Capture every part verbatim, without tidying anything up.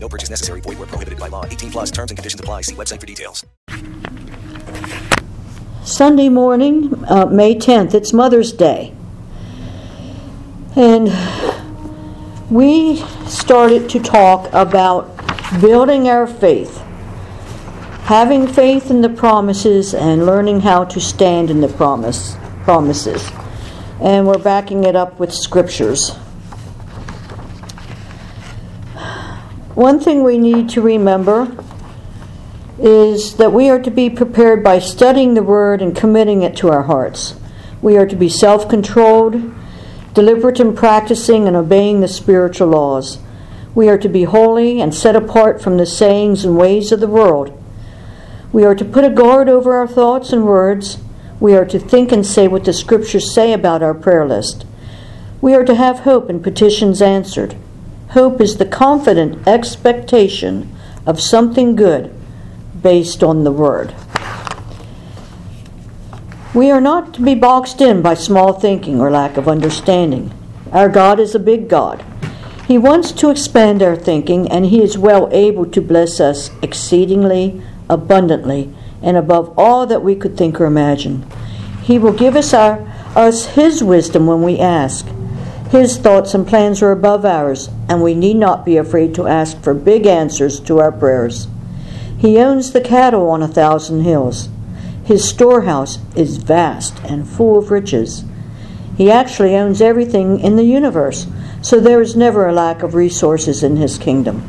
No purchase necessary. Void where prohibited by law. eighteen plus terms and conditions apply. See website for details. Sunday morning, uh, May tenth, it's Mother's Day. And we started to talk about building our faith, having faith in the promises and learning how to stand in the promise promises. And we're backing it up with scriptures. One thing we need to remember is that we are to be prepared by studying the Word and committing it to our hearts. We are to be self-controlled, deliberate in practicing and obeying the spiritual laws. We are to be holy and set apart from the sayings and ways of the world. We are to put a guard over our thoughts and words. We are to think and say what the Scriptures say about our prayer list. We are to have hope and petitions answered. Hope is the confident expectation of something good based on the Word. We are not to be boxed in by small thinking or lack of understanding. Our God is a big God. He wants to expand our thinking, and He is well able to bless us exceedingly, abundantly, and above all that we could think or imagine. He will give us, our, us His wisdom when we ask. His thoughts and plans are above ours, and we need not be afraid to ask for big answers to our prayers. He owns the cattle on a thousand hills. His storehouse is vast and full of riches. He actually owns everything in the universe, so there is never a lack of resources in His kingdom.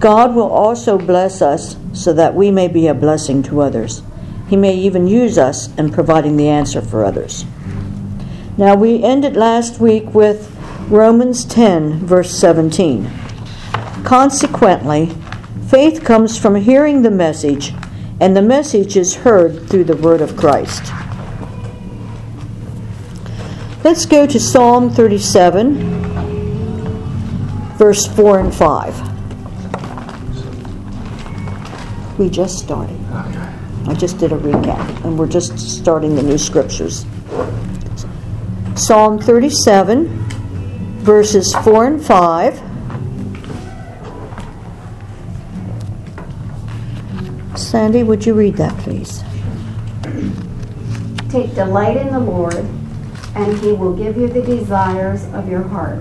God will also bless us so that we may be a blessing to others. He may even use us in providing the answer for others. Now, we ended last week with Romans ten, verse seventeen. Consequently, faith comes from hearing the message, and the message is heard through the word of Christ. Let's go to Psalm thirty-seven, verse four and five. We just started. I just did a recap, and we're just starting the new scriptures. Psalm thirty-seven, verses four and five. Sandy, would you read that, please? Take delight in the Lord, and He will give you the desires of your heart.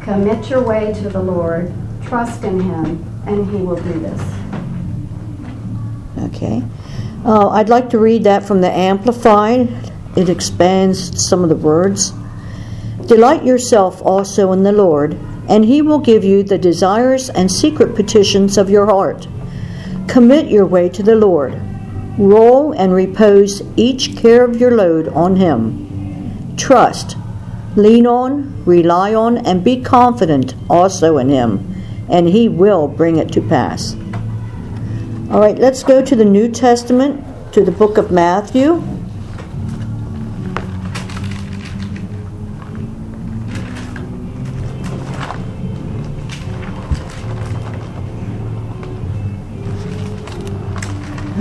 Commit your way to the Lord, trust in Him, and He will do this. Okay. Uh, I'd like to read that from the Amplified. It expands some of the words. Delight yourself also in the Lord, and He will give you the desires and secret petitions of your heart. Commit your way to the Lord. Roll and repose each care of your load on Him. Trust, lean on, rely on, and be confident also in Him, and He will bring it to pass. All right, let's go to the New Testament, to the book of Matthew.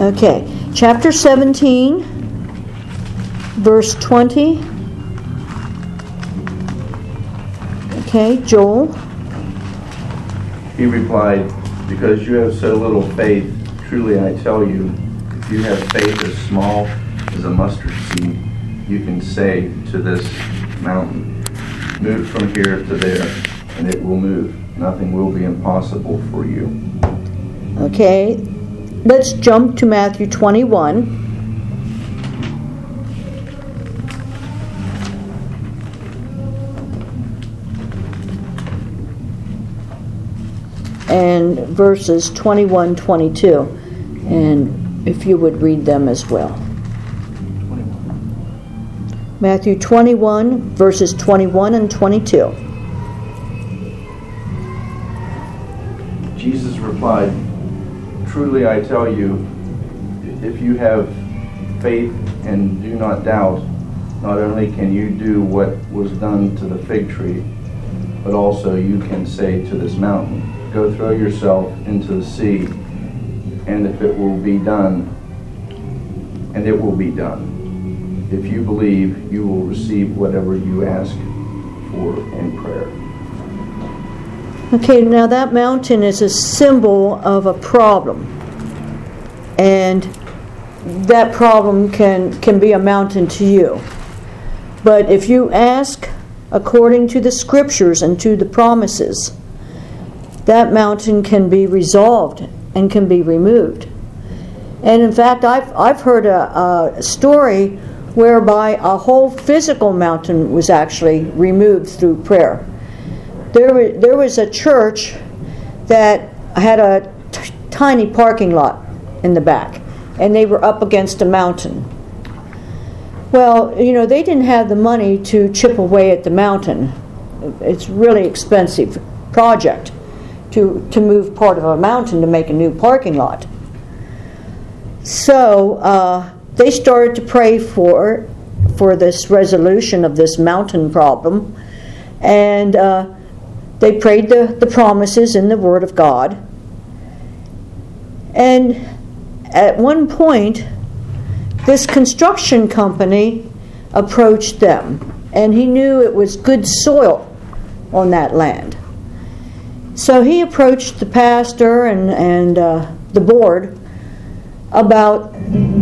Okay, chapter seventeen, verse twenty. Okay, Joel. He replied, "Because you have so little faith, truly I tell you, if you have faith as small as a mustard seed, you can say to this mountain, move from here to there, and it will move. Nothing will be impossible for you." Okay. Let's jump to Matthew twenty-one. And verses twenty-one, twenty-two. And if you would read them as well. Matthew twenty-one, verses twenty-one and twenty-two. Jesus replied, truly I tell you, if you have faith and do not doubt, not only can you do what was done to the fig tree, but also you can say to this mountain, go throw yourself into the sea, and if it will be done, and it will be done. If you believe, you will receive whatever you ask for in prayer. Okay, now that mountain is a symbol of a problem. And that problem can, can be a mountain to you. But if you ask according to the scriptures and to the promises, that mountain can be resolved and can be removed. And in fact, I've I've heard a, a story whereby a whole physical mountain was actually removed through prayer. There was, there was a church that had a t- tiny parking lot in the back, and they were up against a mountain. Well, you know, they didn't have the money to chip away at the mountain. It's really expensive project to, to move part of a mountain to make a new parking lot. So uh, they started to pray for for this resolution of this mountain problem, and uh, they prayed the, the promises in the Word of God. And at one point, this construction company approached them, and he knew it was good soil on that land. So he approached the pastor and, and uh, the board about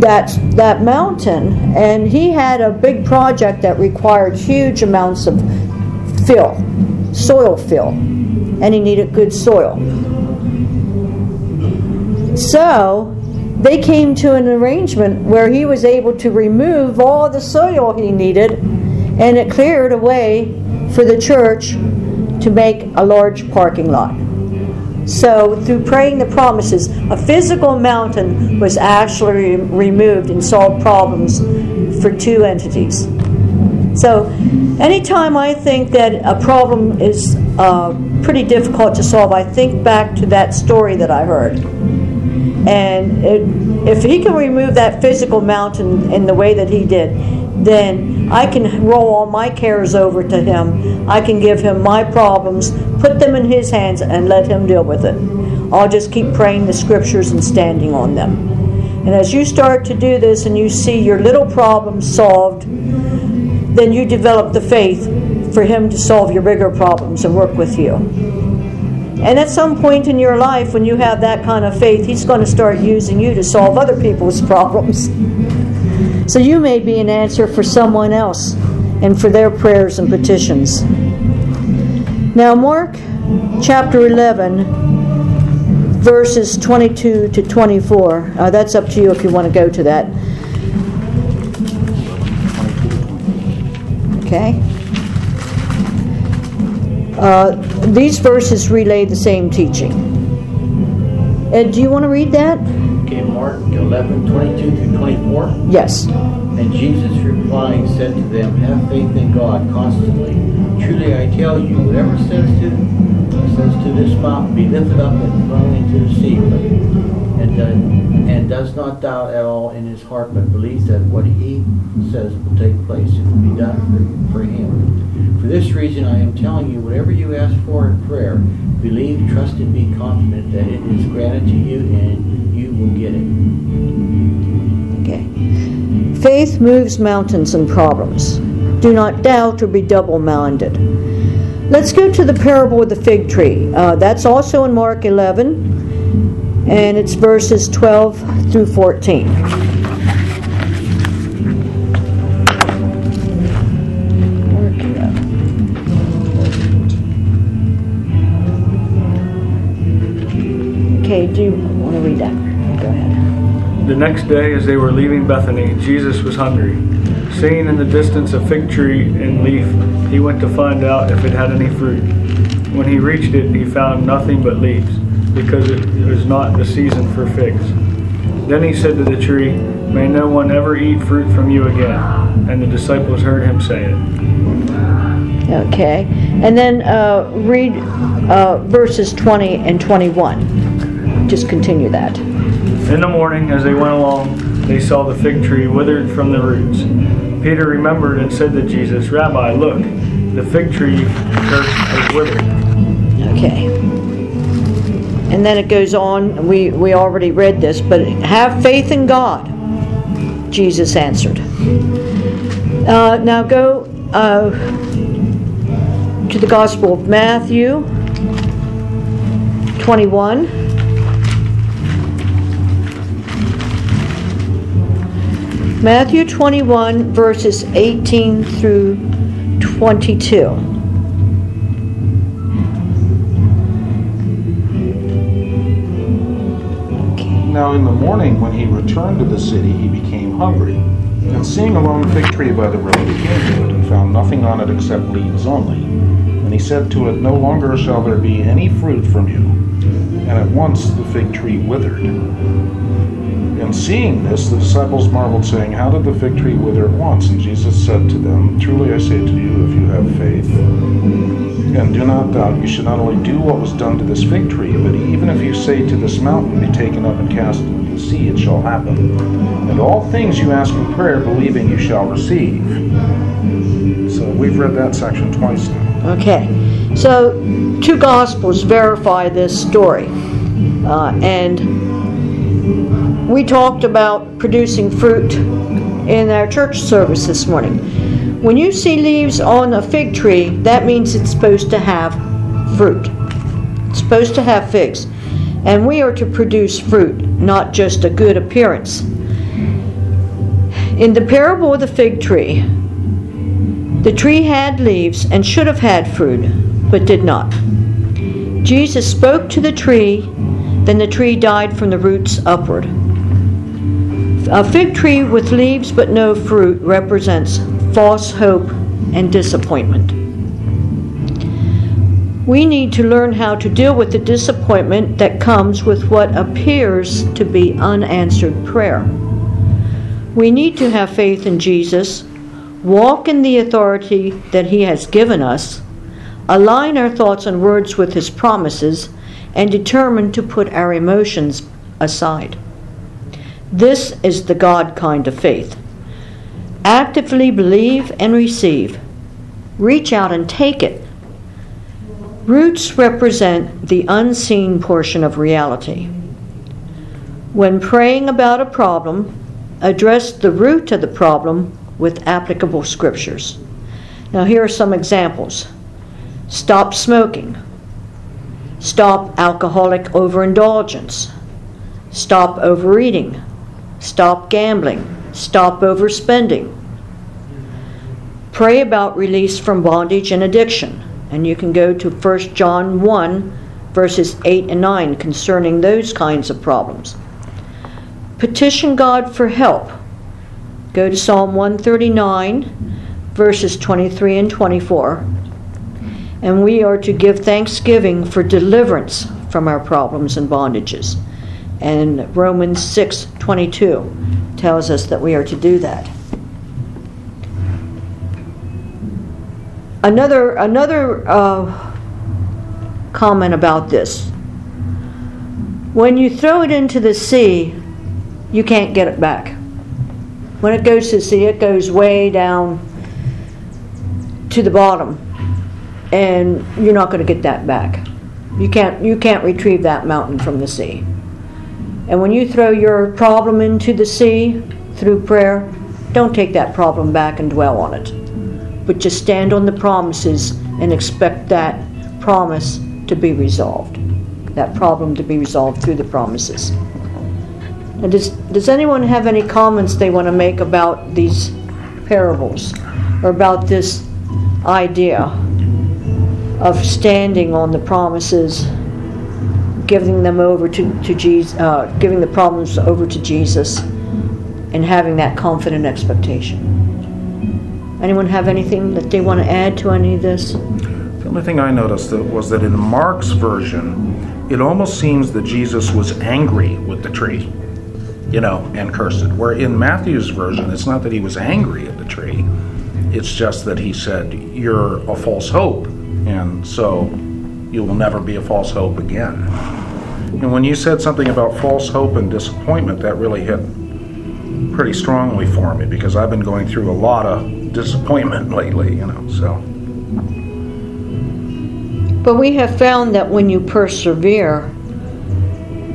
that that mountain, and he had a big project that required huge amounts of fill, soil fill, and he needed good soil. So they came to an arrangement where he was able to remove all the soil he needed, and it cleared a way for the church to make a large parking lot. So through praying the promises, a physical mountain was actually removed and solved problems for two entities. So anytime I think that a problem is uh, pretty difficult to solve, I think back to that story that I heard. And it, if he can remove that physical mountain in the way that he did, then I can roll all my cares over to him. I can give him my problems, put them in his hands, and let him deal with it. I'll just keep praying the scriptures and standing on them. And as you start to do this and you see your little problem solved, then you develop the faith for him to solve your bigger problems and work with you. And at some point in your life, when you have that kind of faith, he's going to start using you to solve other people's problems. So you may be an answer for someone else and for their prayers and petitions. Now Mark chapter eleven, verses twenty-two to twenty-four. Uh, that's up to you if you want to go to that. Okay. Uh, these verses relay the same teaching. Ed, do you want to read that? Okay, Mark eleven, twenty-two through twenty-four. Yes. And Jesus replying said to them, have faith in God constantly. Truly I tell you, whoever says to says to this mountain, be lifted up and thrown into the sea, and does, and does not doubt at all in his heart, but believes that what he says will take place, it will be done for, for him. For this reason I am telling you, whatever you ask for in prayer, believe, trust, and be confident that it is granted to you, and you will get it. Okay. Faith moves mountains and problems. Do not doubt or be double-minded. Let's go to the parable of the fig tree. Uh, that's also in Mark eleven, and it's verses twelve through fourteen. Okay, do you want to read that? Go ahead. The next day, as they were leaving Bethany, Jesus was hungry. Seeing in the distance a fig tree in leaf, he went to find out if it had any fruit. When he reached it, he found nothing but leaves, because it was not the season for figs. Then he said to the tree, may no one ever eat fruit from you again. And the disciples heard him say it. Okay. And then uh, read uh, verses twenty and twenty-one. Just continue that. In the morning, as they went along, they saw the fig tree withered from the roots. Peter remembered and said to Jesus, Rabbi, look, the fig tree church is withered. Okay. And then it goes on. We, we already read this, but have faith in God, Jesus answered. Uh, now go uh, to the Gospel of Matthew twenty-one. Matthew twenty-one, verses eighteen through twenty-two. Now in the morning when he returned to the city, he became hungry. And seeing a lone fig tree by the road, he came to it and found nothing on it except leaves only. And he said to it, No longer shall there be any fruit from you. And at once the fig tree withered. And seeing this, the disciples marveled, saying, How did the fig tree wither at once? And Jesus said to them, Truly I say to you, if you have faith and do not doubt, you should not only do what was done to this fig tree, but even if you say to this mountain, Be taken up and cast into the sea, it shall happen. And all things you ask in prayer, believing you shall receive. So we've read that section twice now. Okay. So two Gospels verify this story. Uh, and... We talked about producing fruit in our church service this morning. When you see leaves on a fig tree, that means it's supposed to have fruit. It's supposed to have figs. And we are to produce fruit, not just a good appearance. In the parable of the fig tree, the tree had leaves and should have had fruit, but did not. Jesus spoke to the tree, then the tree died from the roots upward. A fig tree with leaves but no fruit represents false hope and disappointment. We need to learn how to deal with the disappointment that comes with what appears to be unanswered prayer. We need to have faith in Jesus, walk in the authority that He has given us, align our thoughts and words with His promises, and determine to put our emotions aside. This is the God kind of faith. Actively believe and receive. Reach out and take it. Roots represent the unseen portion of reality. When praying about a problem, address the root of the problem with applicable scriptures. Now here are some examples. Stop smoking. Stop alcoholic overindulgence. Stop overeating. Stop gambling. Stop overspending. Pray about release from bondage and addiction. And you can go to First John one, verses eight and nine concerning those kinds of problems. Petition God for help. Go to Psalm one thirty-nine, verses twenty-three and twenty-four. And we are to give thanksgiving for deliverance from our problems and bondages. And Romans six twenty-two tells us that we are to do that. Another another uh, comment about this. When you throw it into the sea, you can't get it back. When it goes to the sea, it goes way down to the bottom, and you're not going to get that back. You can't you can't retrieve that mountain from the sea. And when you throw your problem into the sea through prayer, don't take that problem back and dwell on it. But just stand on the promises and expect that promise to be resolved. That problem to be resolved through the promises. And does, does anyone have any comments they want to make about these parables or about this idea of standing on the promises, giving them over to, to Jesus, uh, giving the problems over to Jesus, and having that confident expectation? Anyone have anything that they want to add to any of this? The only thing I noticed was that in Mark's version, it almost seems that Jesus was angry with the tree, you know, and cursed it. Where in Matthew's version, it's not that he was angry at the tree, it's just that he said, "You're a false hope, and so you will never be a false hope again." And when you said something about false hope and disappointment, that really hit pretty strongly for me, because I've been going through a lot of disappointment lately, you know, so. But we have found that when you persevere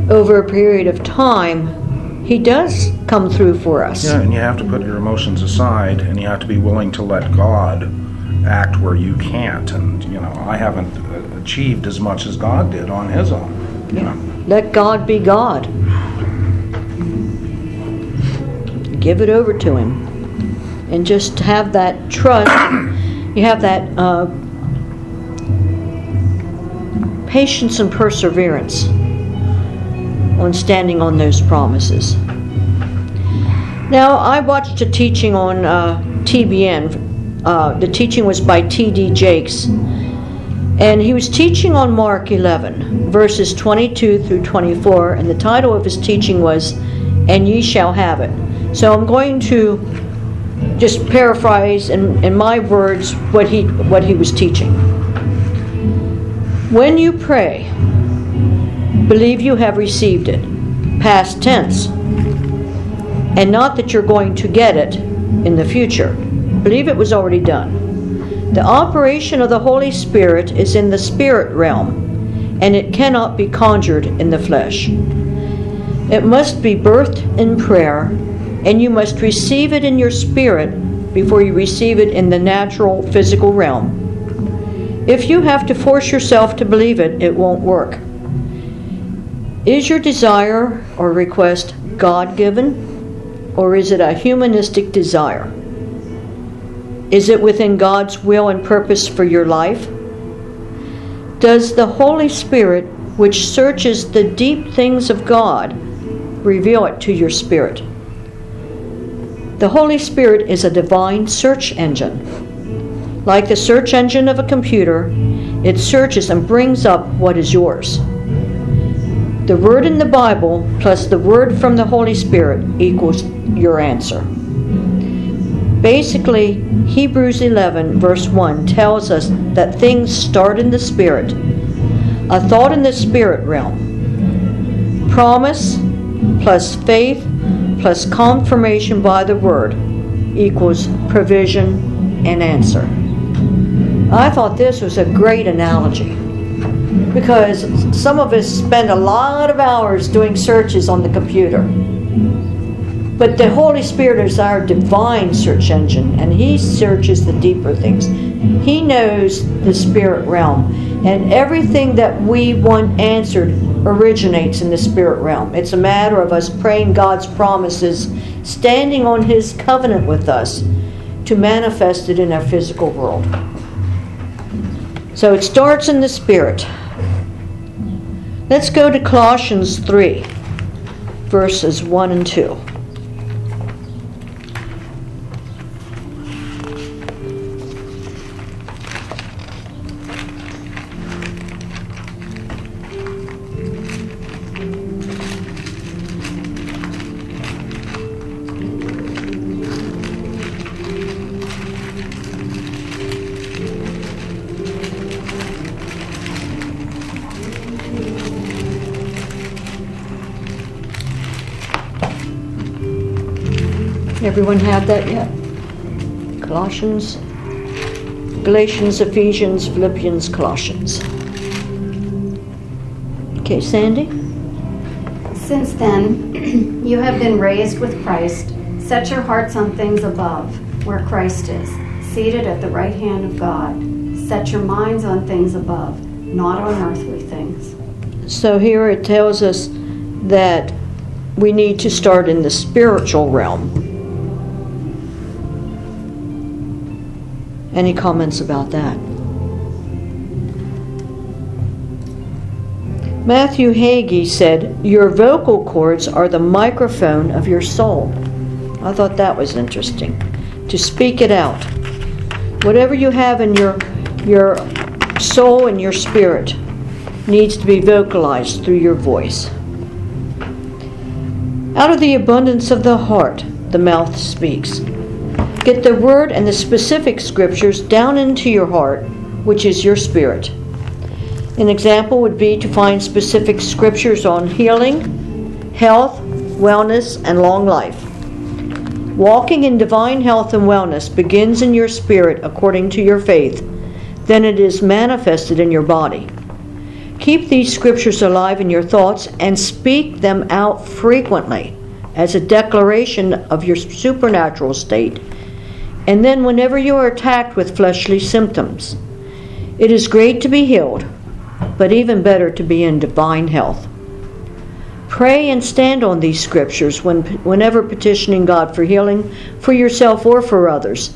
over a period of time, he does come through for us. Yeah, and you have to put your emotions aside, and you have to be willing to let God act where you can't. And, you know, I haven't achieved as much as God did on his own. You yeah. know. Let God be God. Give it over to him. And just have that trust. You have that uh, patience and perseverance on standing on those promises. Now, I watched a teaching on uh, T B N. Uh, the teaching was by T D Jakes. And he was teaching on Mark eleven, verses twenty-two through twenty-four. And the title of his teaching was, "And Ye Shall Have It." So I'm going to just paraphrase in, in my words what he what he was teaching. When you pray, believe you have received it, past tense, and not that you're going to get it in the future. Believe it was already done. The operation of the Holy Spirit is in the spirit realm, and it cannot be conjured in the flesh. It must be birthed in prayer, and you must receive it in your spirit before you receive it in the natural, physical realm. If you have to force yourself to believe it, it won't work. Is your desire or request God-given, or is it a humanistic desire? Is it within God's will and purpose for your life? Does the Holy Spirit, which searches the deep things of God, reveal it to your spirit? The Holy Spirit is a divine search engine. Like the search engine of a computer, it searches and brings up what is yours. The word in the Bible plus the word from the Holy Spirit equals your answer. Basically, Hebrews eleven verse one tells us that things start in the Spirit, a thought in the Spirit realm. Promise plus faith plus confirmation by the word equals provision and answer. I thought this was a great analogy, because some of us spend a lot of hours doing searches on the computer. But the Holy Spirit is our divine search engine, and he searches the deeper things. He knows the spirit realm, and everything that we want answered originates in the spirit realm. It's a matter of us praying God's promises, standing on his covenant with us to manifest it in our physical world. So it starts in the spirit. Let's go to Colossians three, verses one and two. Everyone have that yet? Colossians, Galatians, Ephesians, Philippians, Colossians. Okay, Sandy? Since then, you have been raised with Christ. Set your hearts on things above, where Christ is, seated at the right hand of God. Set your minds on things above, not on earthly things. So here it tells us that we need to start in the spiritual realm. Any comments about that? Matthew Hagee said, "Your vocal cords are the microphone of your soul." I thought that was interesting. To speak it out. Whatever you have in your your soul and your spirit needs to be vocalized through your voice. Out of the abundance of the heart, the mouth speaks. Get the word and the specific scriptures down into your heart, which is your spirit. An example would be to find specific scriptures on healing, health, wellness, and long life. Walking in divine health and wellness begins in your spirit according to your faith. Then it is manifested in your body. Keep these scriptures alive in your thoughts and speak them out frequently as a declaration of your supernatural state. And then whenever you are attacked with fleshly symptoms, it is great to be healed, but even better to be in divine health. Pray and stand on these scriptures when, whenever petitioning God for healing for yourself or for others.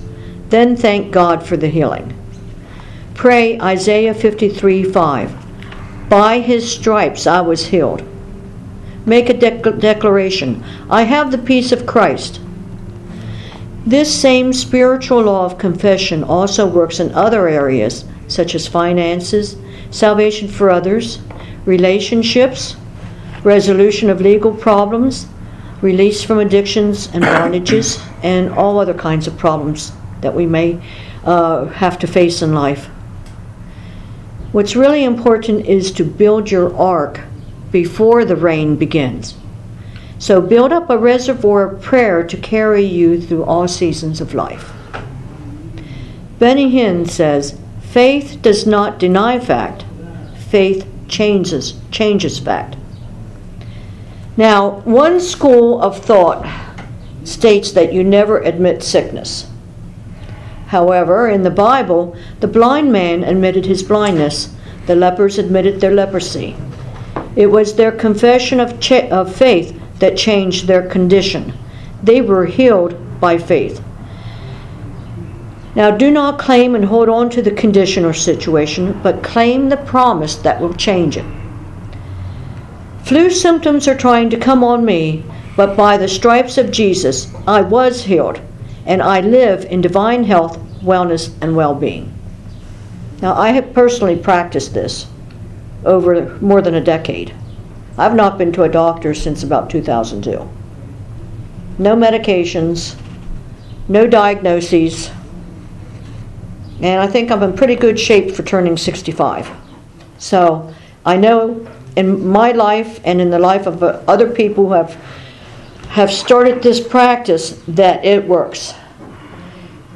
Then thank God for the healing. Pray Isaiah fifty-three five. By his stripes I was healed. Make a de- declaration. I have the peace of Christ. This same spiritual law of confession also works in other areas, such as finances, salvation for others, relationships, resolution of legal problems, release from addictions and bondages, and all other kinds of problems that we may uh, have to face in life. What's really important is to build your ark before the rain begins. So build up a reservoir of prayer to carry you through all seasons of life. Benny Hinn says, faith does not deny fact. Faith changes, changes fact. Now, one school of thought states that you never admit sickness. However, in the Bible, the blind man admitted his blindness. The lepers admitted their leprosy. It was their confession of, cha- of faith that changed their condition. They were healed by faith. Now, do not claim and hold on to the condition or situation, but claim the promise that will change it. Flu symptoms are trying to come on me, but by the stripes of Jesus, I was healed, and I live in divine health, wellness, and well-being. Now, I have personally practiced this over more than a decade. I've not been to a doctor since about two thousand two. No medications, no diagnoses, and I think I'm in pretty good shape for turning sixty-five. So, I know in my life and in the life of other people who have, have started this practice, that it works.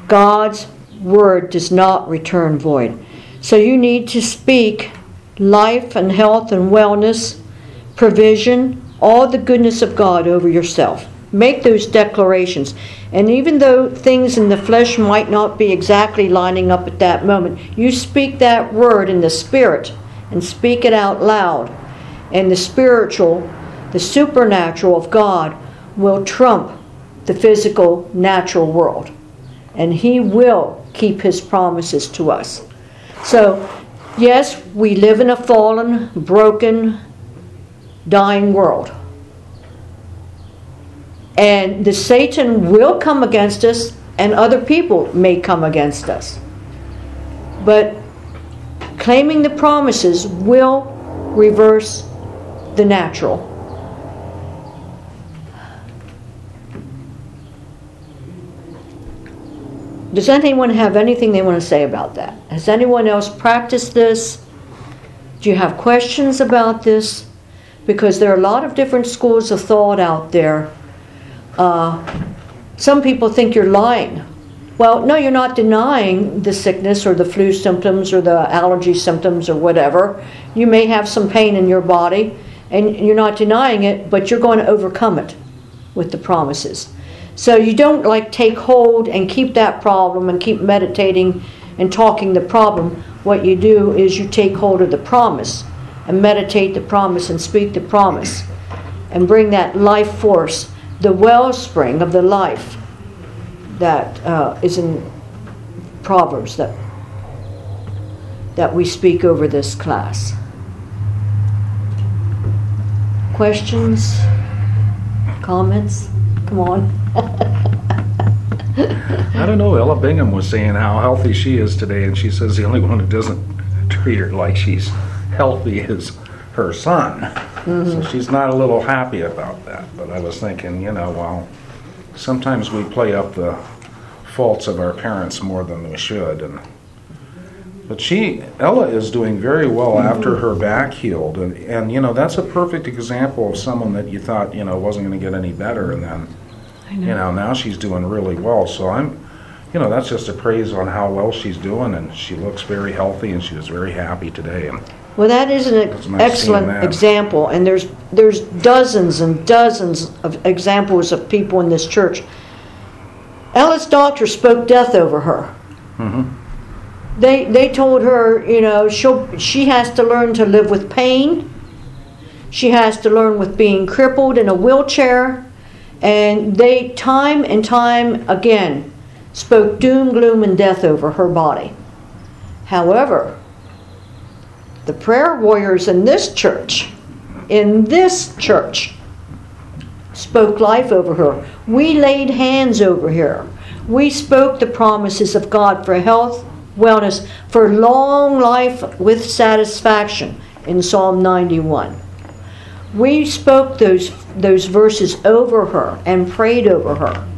God's word does not return void. So you need to speak life and health and wellness, provision, all the goodness of God over yourself. Make those declarations. And even though things in the flesh might not be exactly lining up at that moment, you speak that word in the spirit and speak it out loud. And the spiritual, the supernatural of God will trump the physical, natural world. And he will keep his promises to us. So, yes, we live in a fallen, broken, dying world. And the Satan will come against us, and other people may come against us. But claiming the promises will reverse the natural. Does anyone have anything they want to say about that? Has anyone else practiced this? Do you have questions about this? Because there are a lot of different schools of thought out there. Uh, some people think you're lying. Well, no, you're not denying the sickness or the flu symptoms or the allergy symptoms or whatever. You may have some pain in your body, and you're not denying it, but you're going to overcome it with the promises. So you don't like take hold and keep that problem and keep meditating and talking the problem. What you do is you take hold of the promise and meditate the promise and speak the promise and bring that life force, the wellspring of the life that uh, is in Proverbs that, that we speak over this class. Questions? Comments? Come on. I don't know. Ella Bingham was saying how healthy she is today, and she says the only one who doesn't treat her like she's healthy is her son. Mm-hmm. So she's not a little happy about that. But I was thinking, you know, well, sometimes we play up the faults of our parents more than we should, and But she, Ella is doing very well mm-hmm. after her back healed. And, and, you know, that's a perfect example of someone that you thought, you know, wasn't going to get any better. And then, I know. you know, now she's doing really well. So I'm, you know, that's just a praise on how well she's doing. And she looks very healthy, and she was very happy today. And well, that is an nice excellent example. And there's there's dozens and dozens of examples of people in this church. Ella's doctor spoke death over her. Mm-hmm. They they told her, you know, she'll, she has to learn to live with pain. She has to learn with being crippled in a wheelchair. And they, time and time again, spoke doom, gloom, and death over her body. However, the prayer warriors in this church, in this church, spoke life over her. We laid hands over her. We spoke the promises of God for health, wellness, for long life with satisfaction in Psalm ninety-one. We spoke those those verses over her and prayed over her.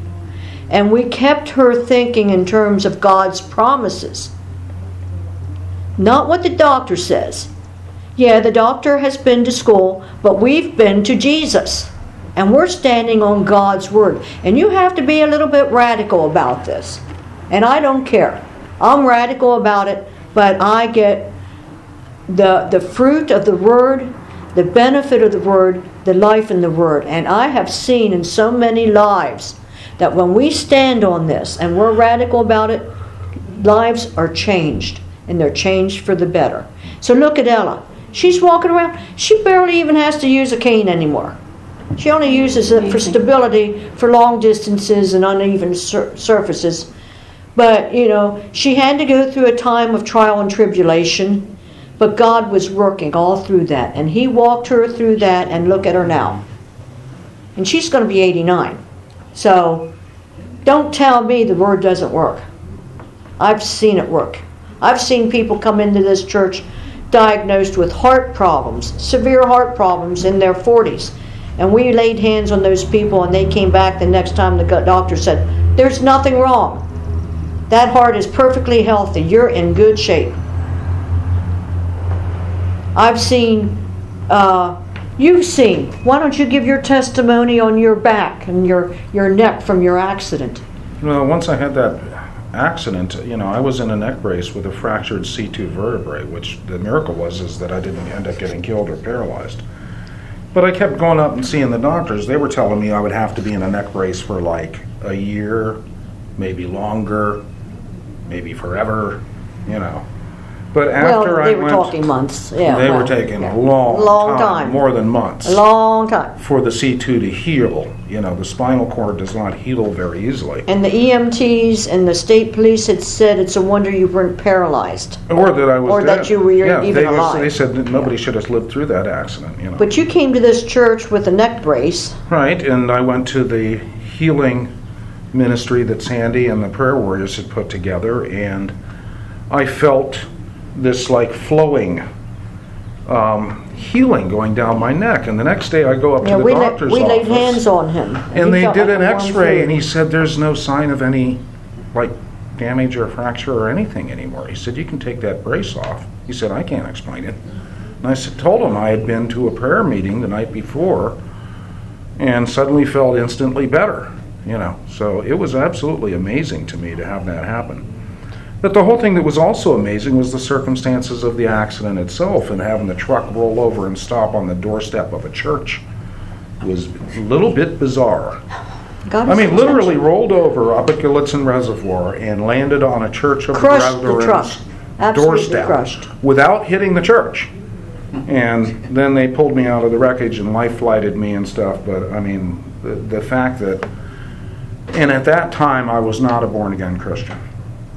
And we kept her thinking in terms of God's promises. Not what the doctor says. Yeah, the doctor has been to school, but we've been to Jesus. And we're standing on God's word. And you have to be a little bit radical about this. And I don't care. I'm radical about it, but I get the the fruit of the word, the benefit of the word, the life in the word. And I have seen in so many lives that when we stand on this and we're radical about it, lives are changed, and they're changed for the better. So look at Ella. She's walking around. She barely even has to use a cane anymore. She only uses it for stability, for long distances and uneven sur- surfaces. But, you know, she had to go through a time of trial and tribulation, but God was working all through that. And he walked her through that, and look at her now. And she's going to be eighty-nine. So don't tell me the word doesn't work. I've seen it work. I've seen people come into this church diagnosed with heart problems, severe heart problems in their forties. And we laid hands on those people, and they came back the next time the doctor said, "There's nothing wrong. That heart is perfectly healthy. You're in good shape." I've seen, uh, you've seen. Why don't you give your testimony on your back and your, your neck from your accident? Well, once I had that accident, you know, I was in a neck brace with a fractured C two vertebrae, which the miracle was is that I didn't end up getting killed or paralyzed. But I kept going up and seeing the doctors. They were telling me I would have to be in a neck brace for like a year, maybe longer, maybe forever, you know. But after well, I went... they were talking months. Yeah, they well, were taking yeah. a long, long time, time. More than months. A long time. For the C two to heal. You know, the spinal cord does not heal very easily. And the E M Ts and the state police had said it's a wonder you weren't paralyzed. Or that I was Or dead. that you were yeah, even they alive. Was, they said that nobody yeah. should have lived through that accident, you know. But you came to this church with a neck brace. Right, and I went to the healing ministry that Sandy and the prayer warriors had put together, and I felt this like flowing um, healing going down my neck. And the next day I go up yeah, to the we doctor's la- we office. We laid hands on him. And, and they did like an x-ray, and he said, "There's no sign of any like damage or fracture or anything anymore." He said, "You can take that brace off." He said, "I can't explain it." And I told him I had been to a prayer meeting the night before and suddenly felt instantly better. You know, so it was absolutely amazing to me to have that happen. But the whole thing that was also amazing was the circumstances of the accident itself, and having the truck roll over and stop on the doorstep of a church was a little bit bizarre. God, I mean, literally rolled over up at Galitzin Reservoir and landed on a church of crushed the Brethrens doorstep crushed. without hitting the church. And then they pulled me out of the wreckage and life-flighted me and stuff. But, I mean, the, the fact that... And at that time, I was not a born-again Christian.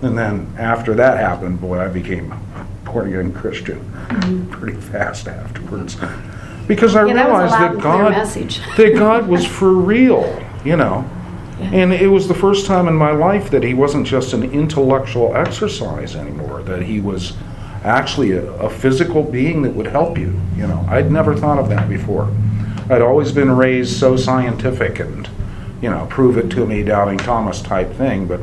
And then after that happened, boy, I became a born-again Christian mm-hmm. pretty fast afterwards. Because I yeah, realized that, that God that God was for real, you know. Yeah. And it was the first time in my life that he wasn't just an intellectual exercise anymore, that he was actually a, a physical being that would help you, you know. I'd never thought of that before. I'd always been raised so scientific and, you know, prove it to me, doubting Thomas type thing, but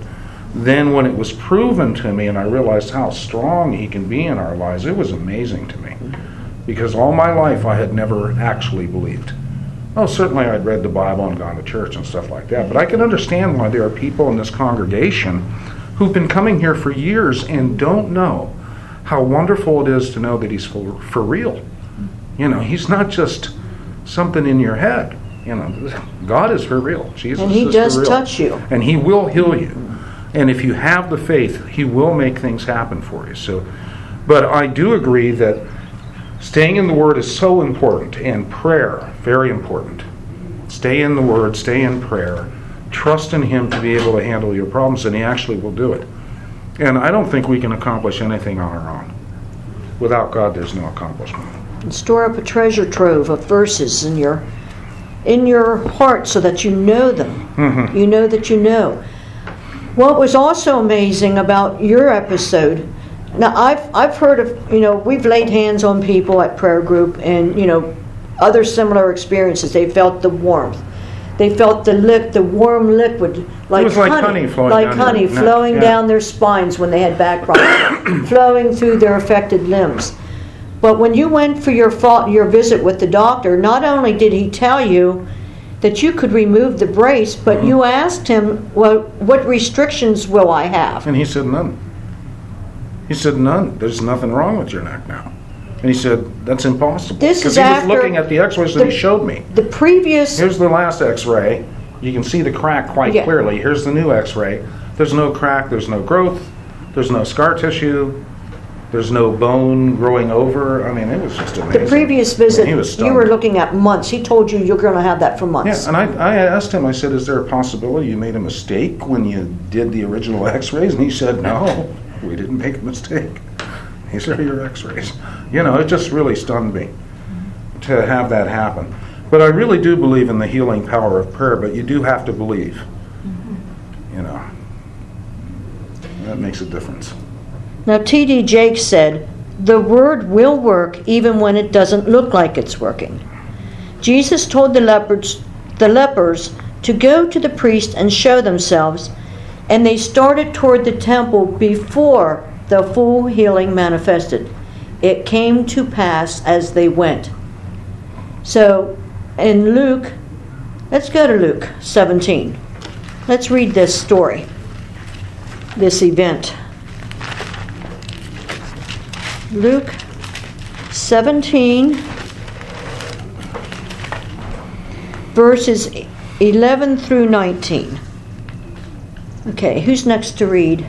then when it was proven to me and I realized how strong he can be in our lives, it was amazing to me. Because all my life I had never actually believed. Oh, certainly I'd read the Bible and gone to church and stuff like that, but I can understand why there are people in this congregation who've been coming here for years and don't know how wonderful it is to know that he's for, for real. You know, he's not just something in your head. You know, God is for real. Jesus is for real. And he does touch you. And he will heal you. And if you have the faith, he will make things happen for you. So, but I do agree that staying in the Word is so important, and prayer, very important. Stay in the Word, stay in prayer. Trust in him to be able to handle your problems, and he actually will do it. And I don't think we can accomplish anything on our own. Without God, there's no accomplishment. And store up a treasure trove of verses in your in your heart so that you know them. Mm-hmm. You know that you know. What was also amazing about your episode, now I've I've heard of, you know, we've laid hands on people at prayer group and, you know, other similar experiences. They felt the warmth. They felt the lick, the warm liquid, like, like honey, honey flowing, like down, honey their flowing yeah. down their spines when they had back problems, flowing through their affected limbs. But when you went for your fault, your visit with the doctor, not only did he tell you that you could remove the brace, but mm-hmm. you asked him, well, what restrictions will I have? And he said none. He said none. There's nothing wrong with your neck now. And he said, that's impossible. This is after... Because he was looking at the x-rays that he showed me. The previous... Here's the last x-ray. You can see the crack quite yeah. clearly. Here's the new x-ray. There's no crack. There's no growth. There's no scar tissue. There's no bone growing over. I mean, it was just amazing. The previous visit, I mean, he was stunned. You were looking at months. He told you you're going to have that for months. Yeah, and I, I asked him, I said, is there a possibility you made a mistake when you did the original x-rays? And he said, no, we didn't make a mistake. These are your x-rays. You know, it just really stunned me to have that happen. But I really do believe in the healing power of prayer, but you do have to believe. Mm-hmm. You know, that makes a difference. Now, T D Jakes said, the word will work even when it doesn't look like it's working. Jesus told the lepers, the lepers to go to the priest and show themselves, and they started toward the temple before the full healing manifested. It came to pass as they went. So in Luke, let's go to Luke seventeen. Let's read this story, this event. Luke seventeen, verses eleven through nineteen. Okay, who's next to read?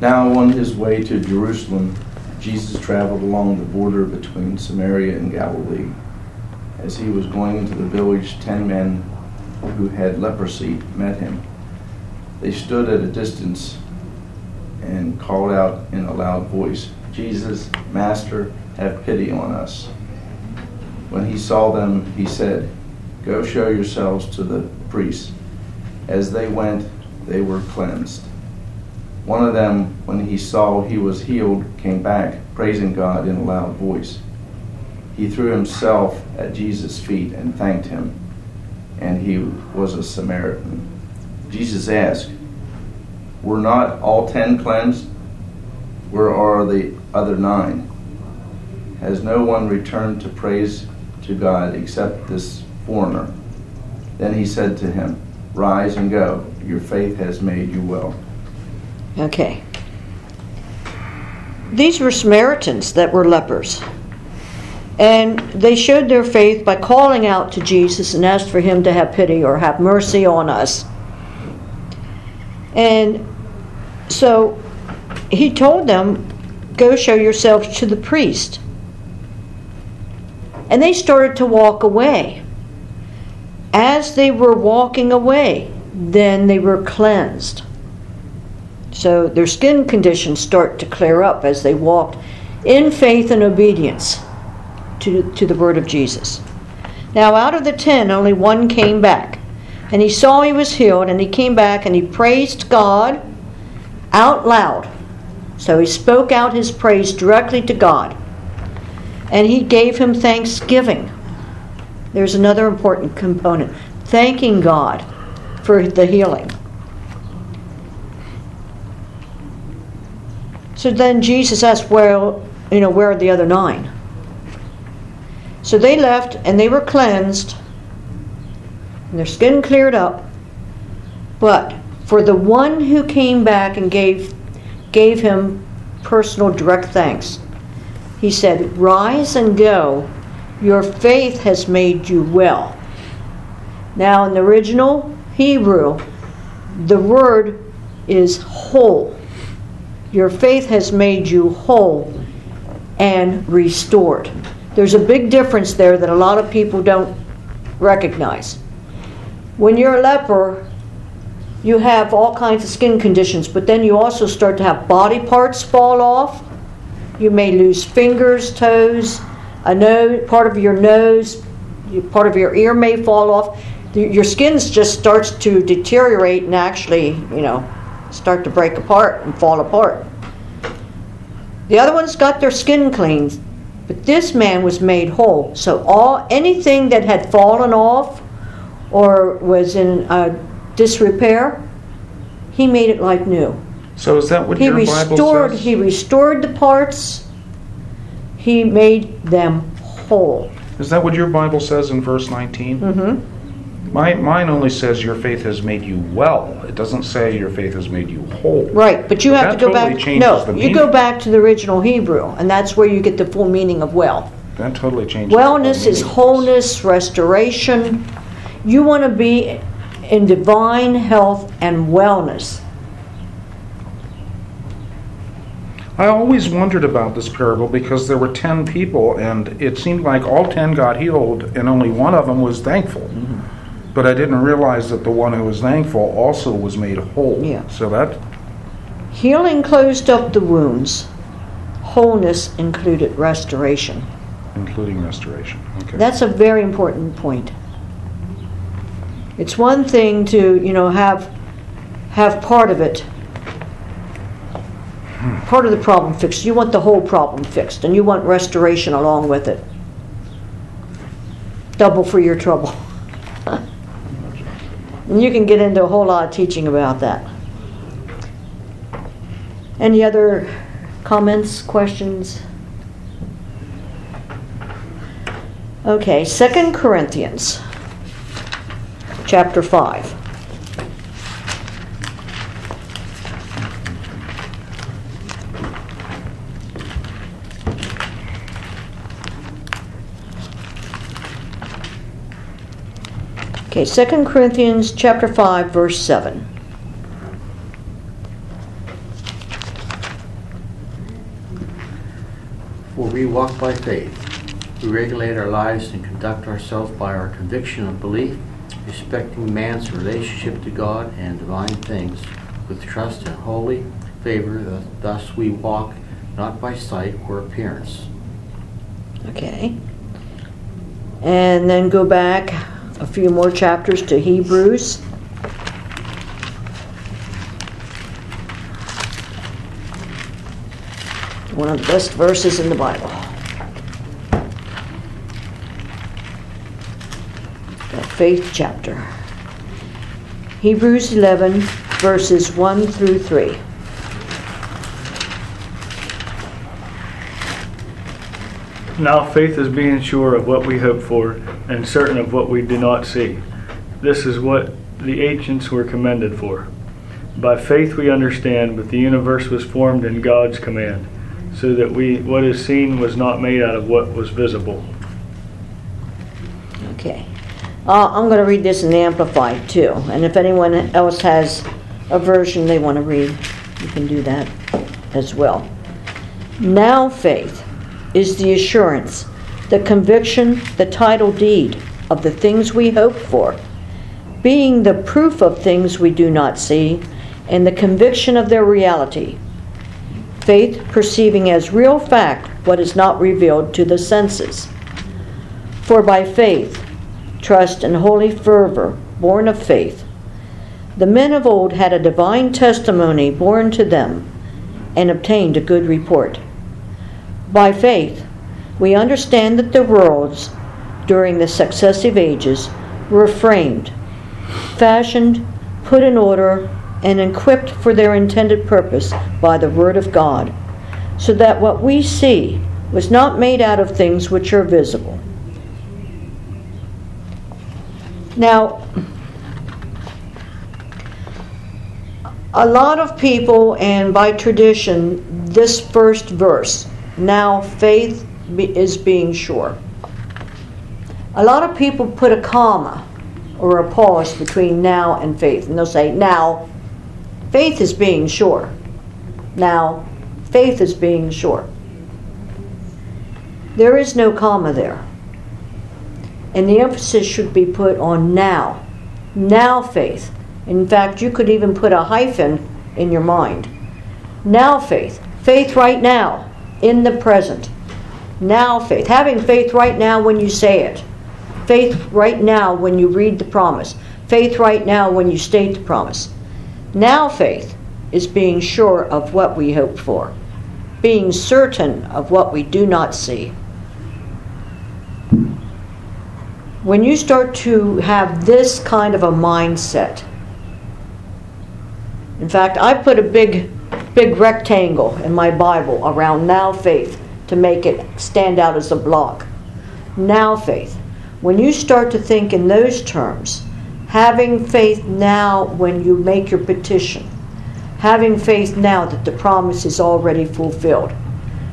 Now on his way to Jerusalem, Jesus traveled along the border between Samaria and Galilee. As he was going into the village, ten men who had leprosy met him. They stood at a distance and called out in a loud voice, Jesus, Master, have pity on us. When he saw them, he said, Go show yourselves to the priests. As they went, they were cleansed. One of them, when he saw he was healed, came back, praising God in a loud voice. He threw himself at Jesus' feet and thanked him, and he was a Samaritan. Jesus asked, Were not all ten cleansed? Where are the other nine? Has no one returned to praise to God except this foreigner? Then he said to him, Rise and go. Your faith has made you well. Okay. These were Samaritans that were lepers. And they showed their faith by calling out to Jesus and asked for him to have pity or have mercy on us. And so he told them, Go show yourselves to the priest. And they started to walk away. As they were walking away, then they were cleansed. So their skin conditions start to clear up as they walked in faith and obedience to, to the word of Jesus. Now out of the ten, only one came back. And he saw he was healed, and he came back and he praised God out loud. So he spoke out his praise directly to God. And he gave him thanksgiving. There's another important component. Thanking God for the healing. So then Jesus asked, well, you know, where are the other nine? So they left and they were cleansed and their skin cleared up. But for the one who came back and gave gave him personal direct thanks, he said, rise and go. Your faith has made you well. Now in the original Hebrew, the word is whole. Your faith has made you whole and restored. There's a big difference there that a lot of people don't recognize. When you're a leper, you have all kinds of skin conditions, but then you also start to have body parts fall off. You may lose fingers, toes, a nose, part of your nose, part of your ear may fall off. Your skin just starts to deteriorate and actually, you know, start to break apart and fall apart. The other one's got their skin cleaned. But this man was made whole. So all anything that had fallen off or was in uh, disrepair, he made it like new. So is that what your Bible says? He restored the parts. He made them whole. Is that what your Bible says in verse nineteen? Mm-hmm. My, mine only says your faith has made you well. It doesn't say your faith has made you whole. Right, but you so have to go totally back. No, you go back to the original Hebrew, and that's where you get the full meaning of well. That totally changes. Wellness is wholeness, restoration. You want to be in divine health and wellness. I always wondered about this parable because there were ten people, and it seemed like all ten got healed, and only one of them was thankful. Mm-hmm. But I didn't realize that the one who was thankful also was made whole. Yeah. So that healing closed up the wounds. Wholeness included restoration. Including restoration. Okay. That's a very important point. It's one thing to, you know, have have part of it, hmm. part of the problem fixed. You want the whole problem fixed, and you want restoration along with it. Double for your trouble. And you can get into a whole lot of teaching about that. Any other comments, questions? Okay, Second Corinthians chapter five. Okay, Second Corinthians chapter five, verse seven. For we walk by faith. We regulate our lives and conduct ourselves by our conviction of belief, respecting man's relationship to God and divine things, with trust and holy favor. Thus we walk, not by sight or appearance. Okay. And then go back a few more chapters to Hebrews. One of the best verses in the Bible. The faith chapter. Hebrews eleven, verses one through three. Now faith is being sure of what we hope for and certain of what we do not see. This is what the ancients were commended for. By faith we understand that the universe was formed in God's command, so that we what is seen was not made out of what was visible. Okay. Uh, I'm going to read this in the Amplified too. And if anyone else has a version they want to read, you can do that as well. Now faith is the assurance, the conviction, the title deed of the things we hope for, being the proof of things we do not see, and the conviction of their reality. Faith perceiving as real fact what is not revealed to the senses. For by faith, trust and holy fervor, born of faith, the men of old had a divine testimony borne to them and obtained a good report. By faith, we understand that the worlds, during the successive ages, were framed, fashioned, put in order, and equipped for their intended purpose by the Word of God, so that what we see was not made out of things which are visible. Now, a lot of people, and by tradition, this first verse, now faith be, is being sure. A lot of people put a comma or a pause between now and faith, and they'll say, now, faith is being sure. Now, faith is being sure. There is no comma there. And the emphasis should be put on now. Now faith. In fact, you could even put a hyphen in your mind. Now faith. Faith right now. In the present. Now faith. Having faith right now when you say it. Faith right now when you read the promise. Faith right now when you state the promise. Now faith is being sure of what we hope for. Being certain of what we do not see. When you start to have this kind of a mindset, in fact, I put a big, big rectangle in my Bible around now faith to make it stand out as a block. Now faith. When you start to think in those terms, having faith now when you make your petition, having faith now that the promise is already fulfilled,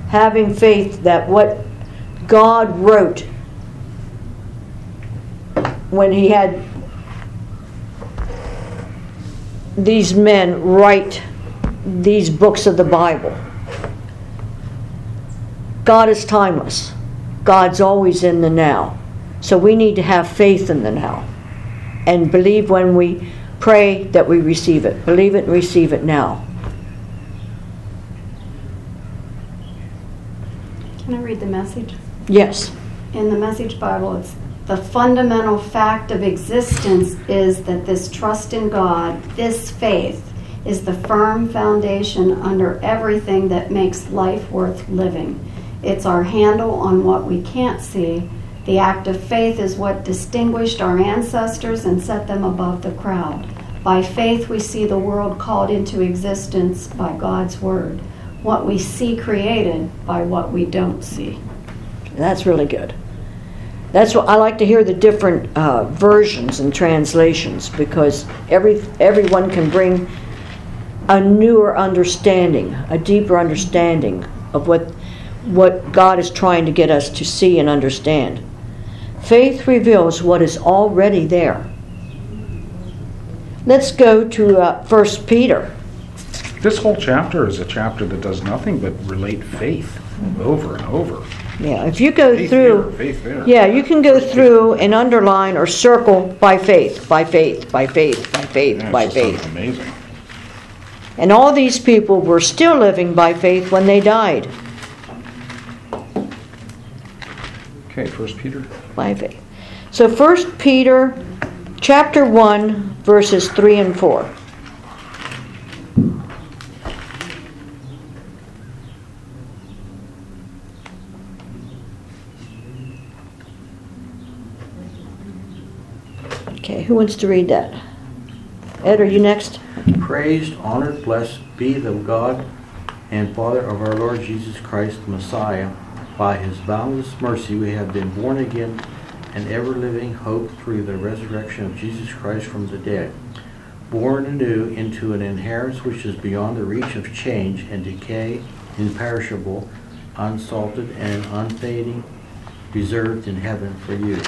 having faith that what God wrote when he had these men write these books of the Bible. God is timeless. God's always in the now. So we need to have faith in the now and believe when we pray that we receive it. Believe it and receive it now. Can I read the Message? Yes. In the Message Bible, it's the fundamental fact of existence is that this trust in God, this faith, is the firm foundation under everything that makes life worth living. It's our handle on what we can't see. The act of faith is what distinguished our ancestors and set them above the crowd. By faith we see the world called into existence by God's word. What we see created by what we don't see. That's really good. That's what I like to hear, the different uh, versions and translations, because every everyone can bring a newer understanding, a deeper understanding of what what God is trying to get us to see and understand. Faith reveals what is already there. Let's go to uh, First Peter. This whole chapter is a chapter that does nothing but relate faith over and over. Yeah, if you go faith through, there, faith there. Yeah, you can go through and underline or circle by faith, by faith, by faith, by faith, yeah, by faith. Sort of amazing. And all these people were still living by faith when they died. Okay, First Peter. By faith. So First Peter, chapter one, verses three and four. Okay, who wants to read that? Ed, are you next? Praised, honored, blessed be the God and Father of our Lord Jesus Christ, Messiah. By his boundless mercy we have been born again an ever-living hope through the resurrection of Jesus Christ from the dead. Born anew into an inheritance which is beyond the reach of change and decay, imperishable, unsalted, and unfading, reserved in heaven for you.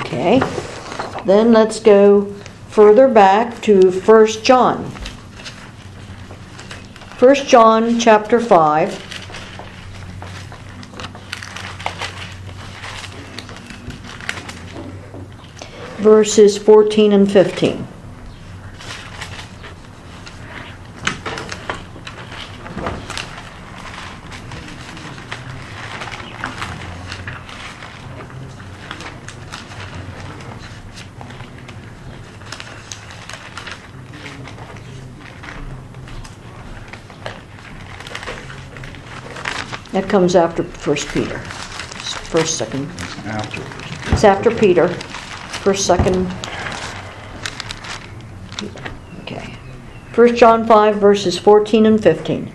Okay, then let's go further back to First John. First John chapter five. Verses fourteen and fifteen. That comes after First Peter. First, second. After. It's after Peter. First, second. First John five, verses fourteen and fifteen.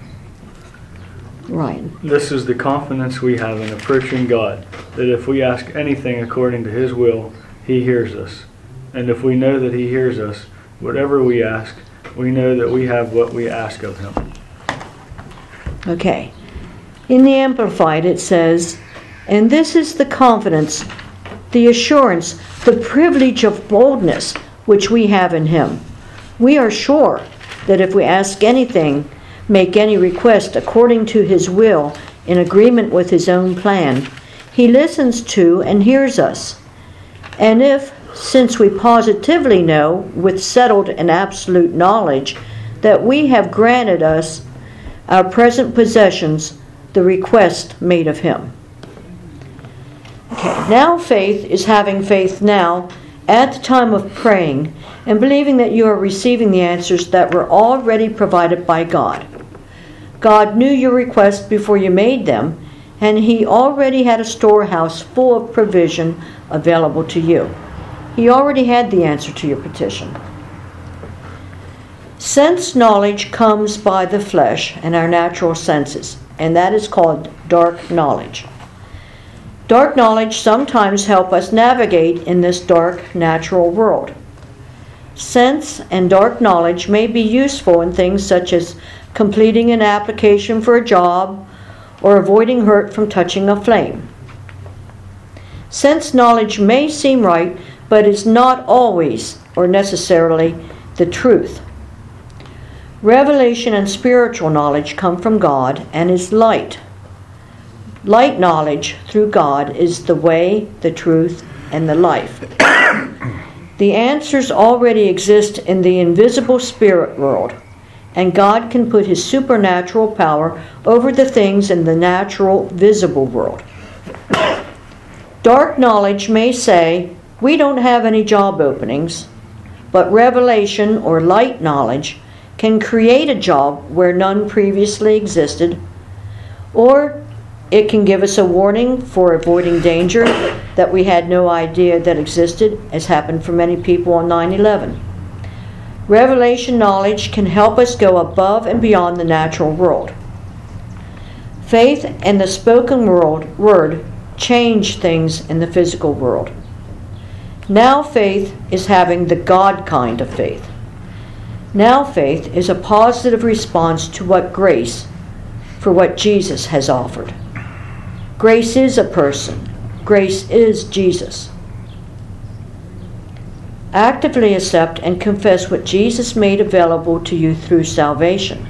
Ryan. This is the confidence we have in approaching God, that if we ask anything according to His will, He hears us. And if we know that He hears us, whatever we ask, we know that we have what we ask of Him. Okay. In the Amplified it says, and this is the confidence, the assurance, the privilege of boldness which we have in Him. We are sure that if we ask anything, make any request according to His will, in agreement with His own plan, He listens to and hears us. And if, since we positively know, with settled and absolute knowledge, that we have granted us our present possessions, the request made of Him. Okay, now faith is having faith now at the time of praying and believing that you are receiving the answers that were already provided by God. God knew your requests before you made them, and He already had a storehouse full of provision available to you. He already had the answer to your petition. Sense knowledge comes by the flesh and our natural senses, and that is called dark knowledge. Dark knowledge sometimes helps us navigate in this dark natural world. Sense and dark knowledge may be useful in things such as completing an application for a job or avoiding hurt from touching a flame. Sense knowledge may seem right, but it's not always or necessarily the truth. Revelation and spiritual knowledge come from God and is light. Light knowledge through God is the way, the truth, and the life. The answers already exist in the invisible spirit world, and God can put His supernatural power over the things in the natural, visible world. Dark knowledge may say, we don't have any job openings, but revelation or light knowledge can create a job where none previously existed, or it can give us a warning for avoiding danger that we had no idea that existed, as happened for many people on nine eleven. Revelation knowledge can help us go above and beyond the natural world. Faith and the spoken word change things in the physical world. Now faith is having the God kind of faith. Now faith is a positive response to what grace, for what Jesus has offered. Grace is a person. Grace is Jesus. Actively accept and confess what Jesus made available to you through salvation.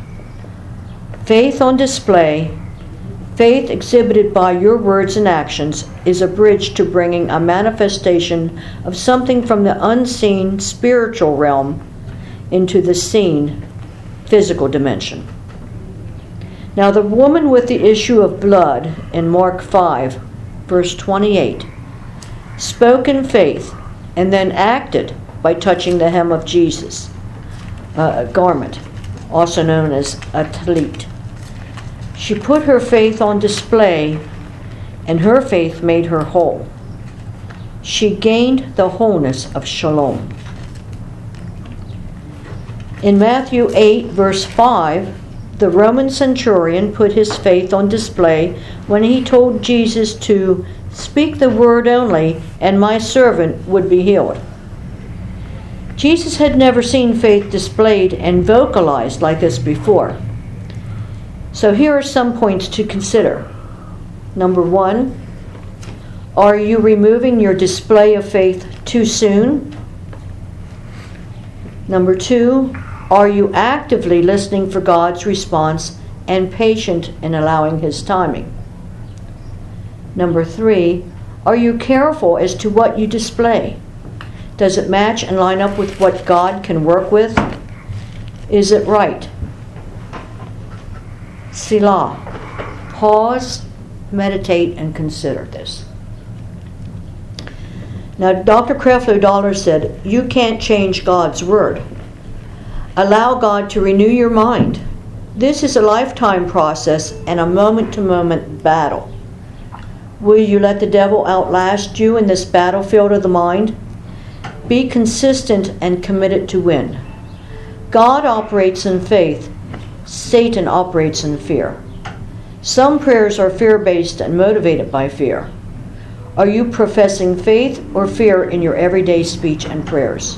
Faith on display, faith exhibited by your words and actions, is a bridge to bringing a manifestation of something from the unseen spiritual realm into the seen physical dimension. Now the woman with the issue of blood in Mark five, verse twenty-eight, spoke in faith and then acted by touching the hem of Jesus' uh, garment, also known as a tallit. She put her faith on display, and her faith made her whole. She gained the wholeness of shalom. In Matthew eight, verse five, the Roman centurion put his faith on display when he told Jesus to speak the word only and my servant would be healed. Jesus had never seen faith displayed and vocalized like this before. So here are some points to consider. Number one, are you removing your display of faith too soon? Number two, are you actively listening for God's response and patient in allowing His timing? Number three, are you careful as to what you display? Does it match and line up with what God can work with? Is it right? Selah. Pause, meditate, and consider this. Now, Doctor Creflo Dollar said, you can't change God's word. Allow God to renew your mind. This is a lifetime process and a moment-to-moment battle. Will you let the devil outlast you in this battlefield of the mind? Be consistent and committed to win. God operates in faith. Satan operates in fear. Some prayers are fear-based and motivated by fear. Are you professing faith or fear in your everyday speech and prayers?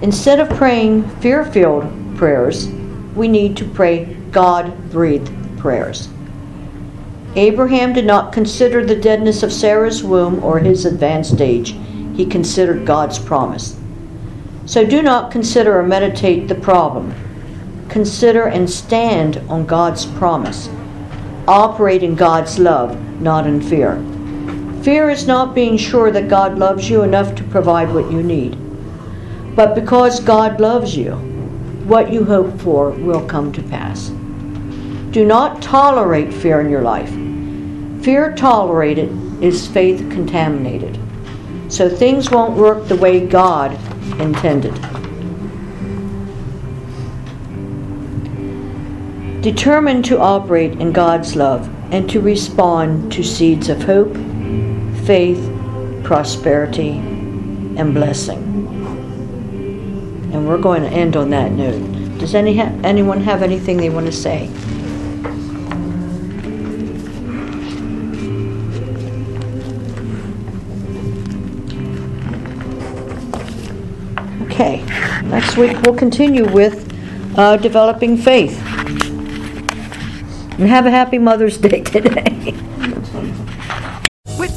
Instead of praying fear-filled prayers, we need to pray God-breathed prayers. Abraham did not consider the deadness of Sarah's womb or his advanced age. He considered God's promise. So do not consider or meditate the problem. Consider and stand on God's promise. Operate in God's love, not in fear. Fear is not being sure that God loves you enough to provide what you need. But because God loves you, what you hope for will come to pass. Do not tolerate fear in your life. Fear tolerated is faith contaminated. So things won't work the way God intended. Determined to operate in God's love and to respond to seeds of hope, faith, prosperity, and blessing. And we're going to end on that note. Does any ha- anyone have anything they want to say? Okay, next week we'll continue with uh, developing faith. And have a happy Mother's Day today. With